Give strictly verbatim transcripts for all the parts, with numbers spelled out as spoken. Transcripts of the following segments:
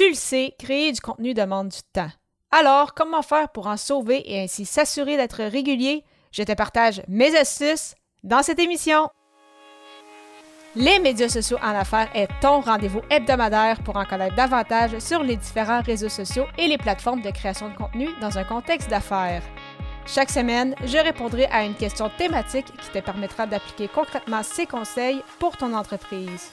Tu le sais, créer du contenu demande du temps. Alors, comment faire pour en sauver et ainsi s'assurer d'être régulier? Je te partage mes astuces dans cette émission. Les médias sociaux en affaires est ton rendez-vous hebdomadaire pour en connaître davantage sur les différents réseaux sociaux et les plateformes de création de contenu dans un contexte d'affaires. Chaque semaine, je répondrai à une question thématique qui te permettra d'appliquer concrètement ces conseils pour ton entreprise.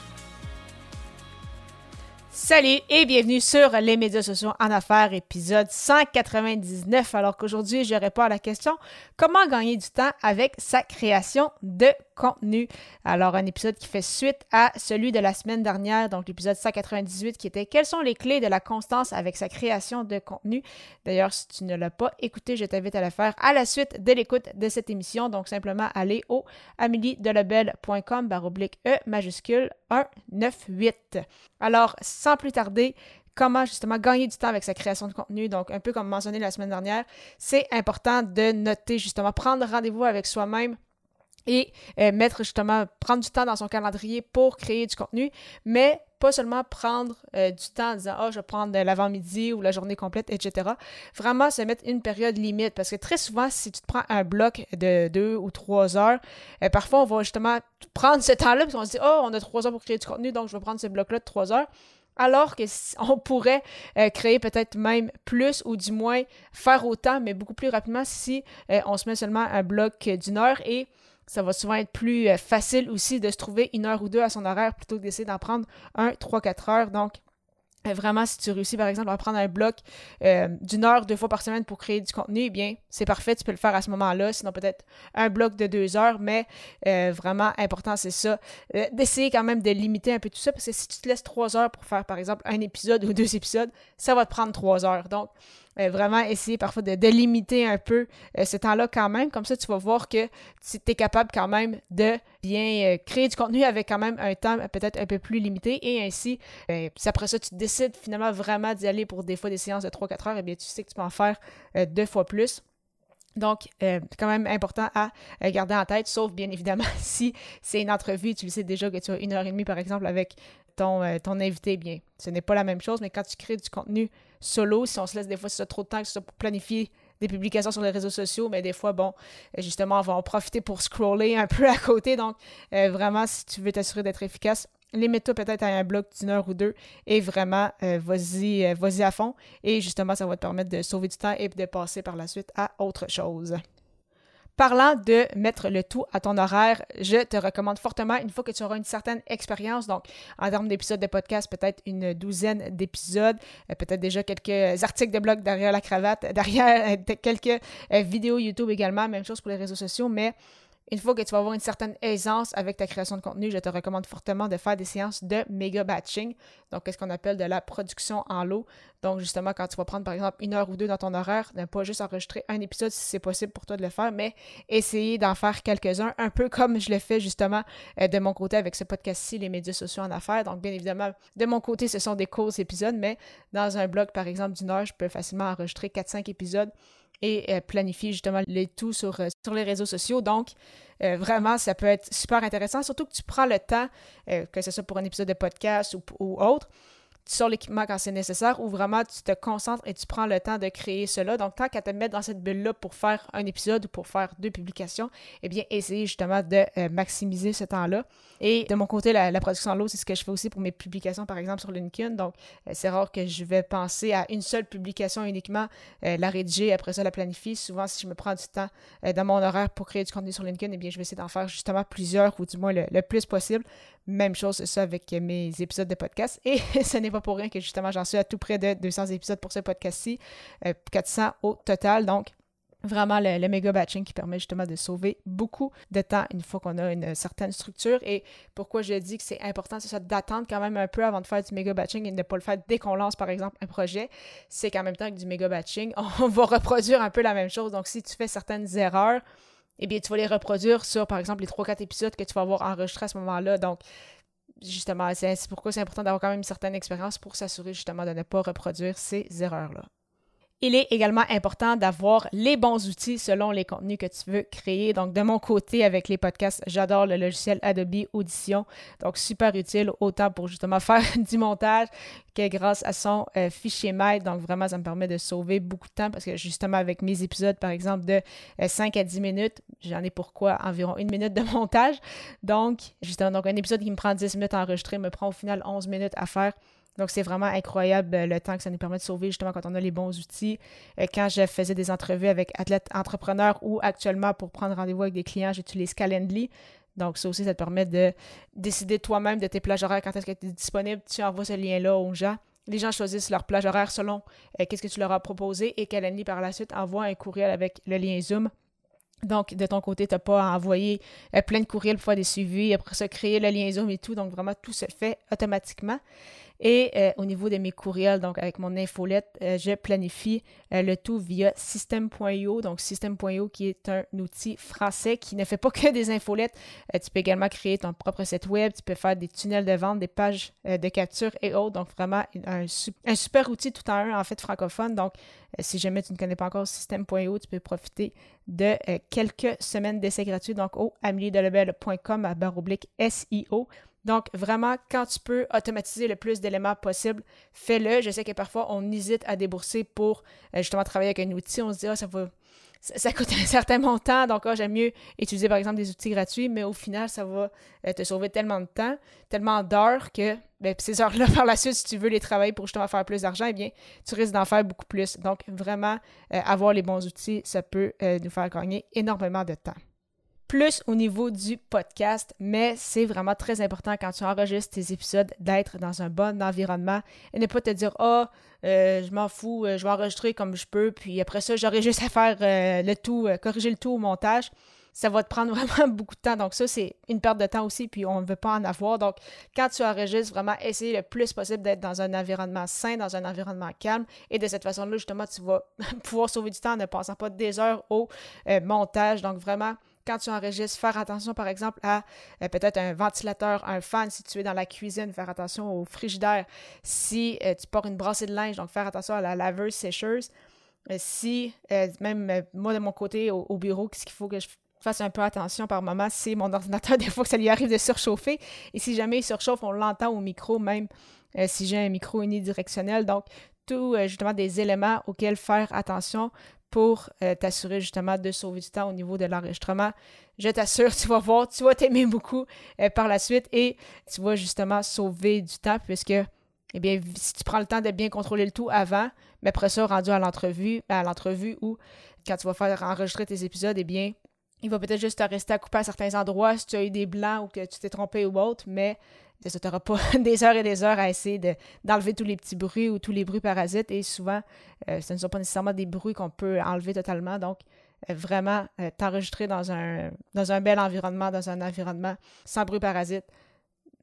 Salut et bienvenue sur Les médias sociaux en affaires, épisode cent quatre-vingt-dix-neuf. Alors qu'aujourd'hui, je réponds à la question « Comment gagner du temps avec sa création de contenu? » Alors, un épisode qui fait suite à celui de la semaine dernière, donc l'épisode cent quatre-vingt-dix-huit qui était « Quelles sont les clés de la constance avec sa création de contenu? » D'ailleurs, si tu ne l'as pas écouté, je t'invite à le faire à la suite de l'écoute de cette émission. Donc, simplement aller au ameliedelobel point com slash e majuscule cent quatre-vingt-dix-huit. Alors, sans plus tarder, comment justement gagner du temps avec sa création de contenu. Donc, un peu comme mentionné la semaine dernière, c'est important de noter justement, prendre rendez-vous avec soi-même et euh, mettre justement, prendre du temps dans son calendrier pour créer du contenu, mais pas seulement prendre euh, du temps en disant « Ah, oh, je vais prendre l'avant-midi ou la journée complète, et cetera » Vraiment se mettre une période limite parce que très souvent, si tu te prends un bloc de deux ou trois heures, euh, parfois on va justement prendre ce temps-là parce qu'on se dit « Ah, oh, on a trois heures pour créer du contenu, donc je vais prendre ce bloc-là de trois heures. » Alors qu'on pourrait euh, créer peut-être même plus ou du moins faire autant, mais beaucoup plus rapidement si euh, on se met seulement un bloc d'une heure et ça va souvent être plus facile aussi de se trouver une heure ou deux à son horaire plutôt que d'essayer d'en prendre un, trois, quatre heures. Donc, vraiment, si tu réussis, par exemple, à prendre un bloc euh, d'une heure, deux fois par semaine pour créer du contenu, eh bien, c'est parfait, tu peux le faire à ce moment-là. Sinon, peut-être un bloc de deux heures, mais euh, vraiment important, c'est ça, euh, d'essayer quand même de limiter un peu tout ça, parce que si tu te laisses trois heures pour faire, par exemple, un épisode ou deux épisodes, ça va te prendre trois heures. Donc, Euh, vraiment essayer parfois de, de limiter un peu euh, ce temps-là quand même. Comme ça, tu vas voir que tu es capable quand même de bien euh, créer du contenu avec quand même un temps peut-être un peu plus limité. Et ainsi, euh, puis après ça, tu décides finalement vraiment d'y aller pour des fois des séances de trois quatre heures. Et bien, tu sais que tu peux en faire euh, deux fois plus. Donc, euh, quand même important à euh, garder en tête, sauf bien évidemment si c'est une entrevue, tu le sais déjà que tu as une heure et demie par exemple avec ton, euh, ton invité, bien, ce n'est pas la même chose, mais quand tu crées du contenu solo, si on se laisse des fois si ça trop de temps que ce soit pour planifier des publications sur les réseaux sociaux, mais des fois, bon, justement, on va en profiter pour scroller un peu à côté, donc euh, vraiment, si tu veux t'assurer d'être efficace, limite-toi peut-être à un bloc d'une heure ou deux et vraiment, euh, vas-y, euh, vas-y à fond. Et justement, ça va te permettre de sauver du temps et de passer par la suite à autre chose. Parlant de mettre le tout à ton horaire, je te recommande fortement, une fois que tu auras une certaine expérience, donc en termes d'épisodes de podcast, peut-être une douzaine d'épisodes, peut-être déjà quelques articles de blog derrière la cravate, derrière quelques vidéos YouTube également, même chose pour les réseaux sociaux, mais une fois que tu vas avoir une certaine aisance avec ta création de contenu, je te recommande fortement de faire des séances de méga batching, donc qu'est-ce qu'on appelle de la production en lot. Donc justement, quand tu vas prendre par exemple une heure ou deux dans ton horaire, ne pas juste enregistrer un épisode si c'est possible pour toi de le faire, mais essayer d'en faire quelques-uns, un peu comme je le fais justement euh, de mon côté avec ce podcast-ci, les médias sociaux en affaires. Donc bien évidemment, de mon côté, ce sont des courts épisodes, mais dans un blog par exemple d'une heure, je peux facilement enregistrer quatre cinq épisodes et planifier justement les tout sur, sur les réseaux sociaux. Donc, euh, vraiment, ça peut être super intéressant, surtout que tu prends le temps, euh, que ce soit pour un épisode de podcast ou, ou autre, tu sors l'équipement quand c'est nécessaire ou vraiment tu te concentres et tu prends le temps de créer cela. Donc, tant qu'à te mettre dans cette bulle-là pour faire un épisode ou pour faire deux publications, eh bien, essayez justement de euh, maximiser ce temps-là. Et de mon côté, la, la production en lot, c'est ce que je fais aussi pour mes publications, par exemple, sur LinkedIn. Donc, euh, c'est rare que je vais penser à une seule publication uniquement, euh, la rédiger, après ça, la planifier. Souvent, si je me prends du temps euh, dans mon horaire pour créer du contenu sur LinkedIn, eh bien, je vais essayer d'en faire justement plusieurs ou du moins le, le plus possible. Même chose, c'est ça avec mes épisodes de podcast. Et ce n'est pas pour rien que justement j'en suis à tout près de deux cents épisodes pour ce podcast-ci, quatre cents au total. Donc, Vraiment le, le méga batching qui permet justement de sauver beaucoup de temps une fois qu'on a une certaine structure. Et pourquoi je dis que c'est important, c'est ça d'attendre quand même un peu avant de faire du méga batching et de ne pas le faire dès qu'on lance par exemple un projet, c'est qu'en même temps que du méga batching, on va reproduire un peu la même chose. Donc si tu fais certaines erreurs, eh bien tu vas les reproduire sur par exemple les trois quatre épisodes que tu vas avoir enregistrés à ce moment-là. Donc justement, c'est, c'est pourquoi c'est important d'avoir quand même une certaine expérience pour s'assurer justement de ne pas reproduire ces erreurs-là. Il est également important d'avoir les bons outils selon les contenus que tu veux créer. Donc, de mon côté, avec les podcasts, j'adore le logiciel Adobe Audition. Donc, super utile, autant pour justement faire du montage que grâce à son euh, fichier maître. Donc, vraiment, ça me permet de sauver beaucoup de temps parce que justement, avec mes épisodes, par exemple, de euh, cinq à dix minutes, j'en ai pour quoi? Environ une minute de montage. Donc, justement, donc un épisode qui me prend dix minutes à enregistrer me prend au final onze minutes à faire. Donc, c'est vraiment incroyable le temps que ça nous permet de sauver justement quand on a les bons outils. Quand je faisais des entrevues avec Athlète entrepreneur ou actuellement pour prendre rendez-vous avec des clients, j'utilise Calendly. Donc, ça aussi, ça te permet de décider toi-même de tes plages horaires, quand est-ce que tu es disponible. Tu envoies ce lien-là aux gens. Les gens choisissent leur plage horaire selon euh, qu'est-ce que tu leur as proposé et Calendly, par la suite, envoie un courriel avec le lien Zoom. Donc, de ton côté, tu n'as pas à envoyer euh, plein de courriels pour faire des suivis, après ça, créer le lien Zoom et tout. Donc, vraiment, tout se fait automatiquement. Et euh, au niveau de mes courriels, donc avec mon infolette, euh, je planifie euh, le tout via système point i o. Donc, système point i o qui est un outil français qui ne fait pas que des infolettes. Euh, tu peux également créer ton propre site web, tu peux faire des tunnels de vente, des pages euh, de capture et autres. Donc, vraiment, un, un super outil tout en un, en fait, francophone. Donc, euh, si jamais tu ne connais pas encore système point i o, tu peux profiter de euh, quelques semaines d'essai gratuits. Donc, au amelie delobel point com slash s i o. Donc, vraiment, quand tu peux automatiser le plus d'éléments possible, fais-le. Je sais que parfois, on hésite à débourser pour euh, justement travailler avec un outil. On se dit « Ah, ça va, ça, ça coûte un certain montant, donc ah, j'aime mieux utiliser par exemple des outils gratuits. » Mais au final, ça va euh, te sauver tellement de temps, tellement d'heures que ben, ces heures-là, par la suite, si tu veux les travailler pour justement faire plus d'argent, eh bien, tu risques d'en faire beaucoup plus. Donc, vraiment, euh, avoir les bons outils, ça peut euh, nous faire gagner énormément de temps. Plus au niveau du podcast, mais c'est vraiment très important quand tu enregistres tes épisodes d'être dans un bon environnement et ne pas te dire « Ah, oh, euh, je m'en fous, euh, je vais enregistrer comme je peux, puis après ça, j'aurai juste à faire euh, le tout, euh, corriger le tout au montage ». Ça va te prendre vraiment beaucoup de temps. Donc ça, c'est une perte de temps aussi, puis on ne veut pas en avoir. Donc, quand tu enregistres, vraiment, essaye le plus possible d'être dans un environnement sain, dans un environnement calme. Et de cette façon-là, justement, tu vas pouvoir sauver du temps en ne passant pas des heures au euh, montage. Donc vraiment, quand tu enregistres, faire attention par exemple à euh, peut-être un ventilateur, un fan si tu es dans la cuisine, faire attention au frigidaire. Si euh, tu portes une brassée de linge, donc faire attention à la laveuse sécheuse. Euh, si, euh, même euh, moi de mon côté au, au bureau, qu'est-ce qu'il faut que je fasse un peu attention par moment, c'est mon ordinateur, des fois que ça lui arrive de surchauffer. Et si jamais il surchauffe, on l'entend au micro, même euh, si j'ai un micro unidirectionnel. Donc, tout euh, justement des éléments auxquels faire attention pour euh, t'assurer justement de sauver du temps au niveau de l'enregistrement. Je t'assure, tu vas voir, tu vas t'aimer beaucoup euh, par la suite et tu vas justement sauver du temps puisque, eh bien, si tu prends le temps de bien contrôler le tout avant, mais après ça, rendu à l'entrevue, à l'entrevue ou quand tu vas faire enregistrer tes épisodes, eh bien, il va peut-être juste te rester à couper à certains endroits si tu as eu des blancs ou que tu t'es trompé ou autre, mais ça, tu n'auras pas des heures et des heures à essayer de, d'enlever tous les petits bruits ou tous les bruits parasites. Et souvent, euh, ce ne sont pas nécessairement des bruits qu'on peut enlever totalement. Donc, euh, vraiment, euh, t'enregistrer dans un, dans un bel environnement, dans un environnement sans bruit parasite,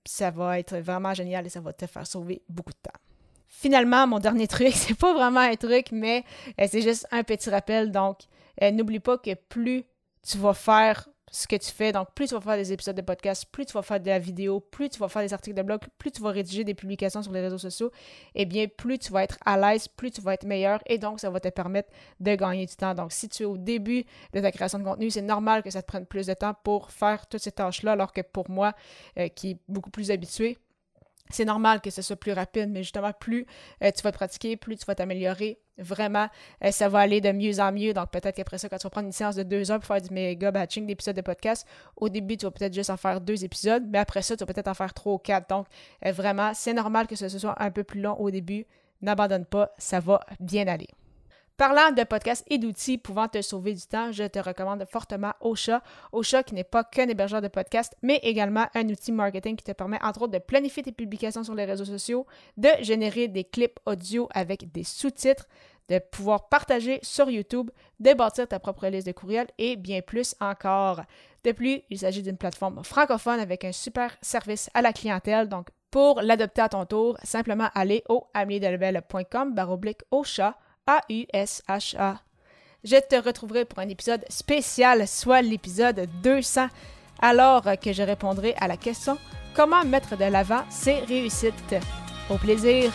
ça va être vraiment génial et ça va te faire sauver beaucoup de temps. Finalement, mon dernier truc, c'est pas vraiment un truc, mais euh, c'est juste un petit rappel. Donc, euh, n'oublie pas que plus tu vas faire ce que tu fais. Donc, plus tu vas faire des épisodes de podcast, plus tu vas faire de la vidéo, plus tu vas faire des articles de blog, plus tu vas rédiger des publications sur les réseaux sociaux, eh bien, plus tu vas être à l'aise, plus tu vas être meilleur et donc, ça va te permettre de gagner du temps. Donc, si tu es au début de ta création de contenu, c'est normal que ça te prenne plus de temps pour faire toutes ces tâches-là, alors que pour moi, euh, qui est beaucoup plus habitué, c'est normal que ce soit plus rapide, mais justement, plus euh, tu vas te pratiquer, plus tu vas t'améliorer. Vraiment, euh, ça va aller de mieux en mieux. Donc, peut-être qu'après ça, quand tu vas prendre une séance de deux heures pour faire du méga batching d'épisodes de podcast, au début, tu vas peut-être juste en faire deux épisodes, mais après ça, tu vas peut-être en faire trois ou quatre. Donc, euh, vraiment, c'est normal que ce soit un peu plus long au début. N'abandonne pas, ça va bien aller. Parlant de podcasts et d'outils pouvant te sauver du temps, je te recommande fortement Ausha. Ausha qui n'est pas qu'un hébergeur de podcasts, mais également un outil marketing qui te permet entre autres de planifier tes publications sur les réseaux sociaux, de générer des clips audio avec des sous-titres, de pouvoir partager sur YouTube, de bâtir ta propre liste de courriels et bien plus encore. De plus, il s'agit d'une plateforme francophone avec un super service à la clientèle. Donc, pour l'adopter à ton tour, simplement aller au amelie delobel point com slash ausha, A U S H A. Je te retrouverai pour un épisode spécial, soit l'épisode deux cents, alors que je répondrai à la question « Comment mettre de l'avant ses réussites ?» Au plaisir!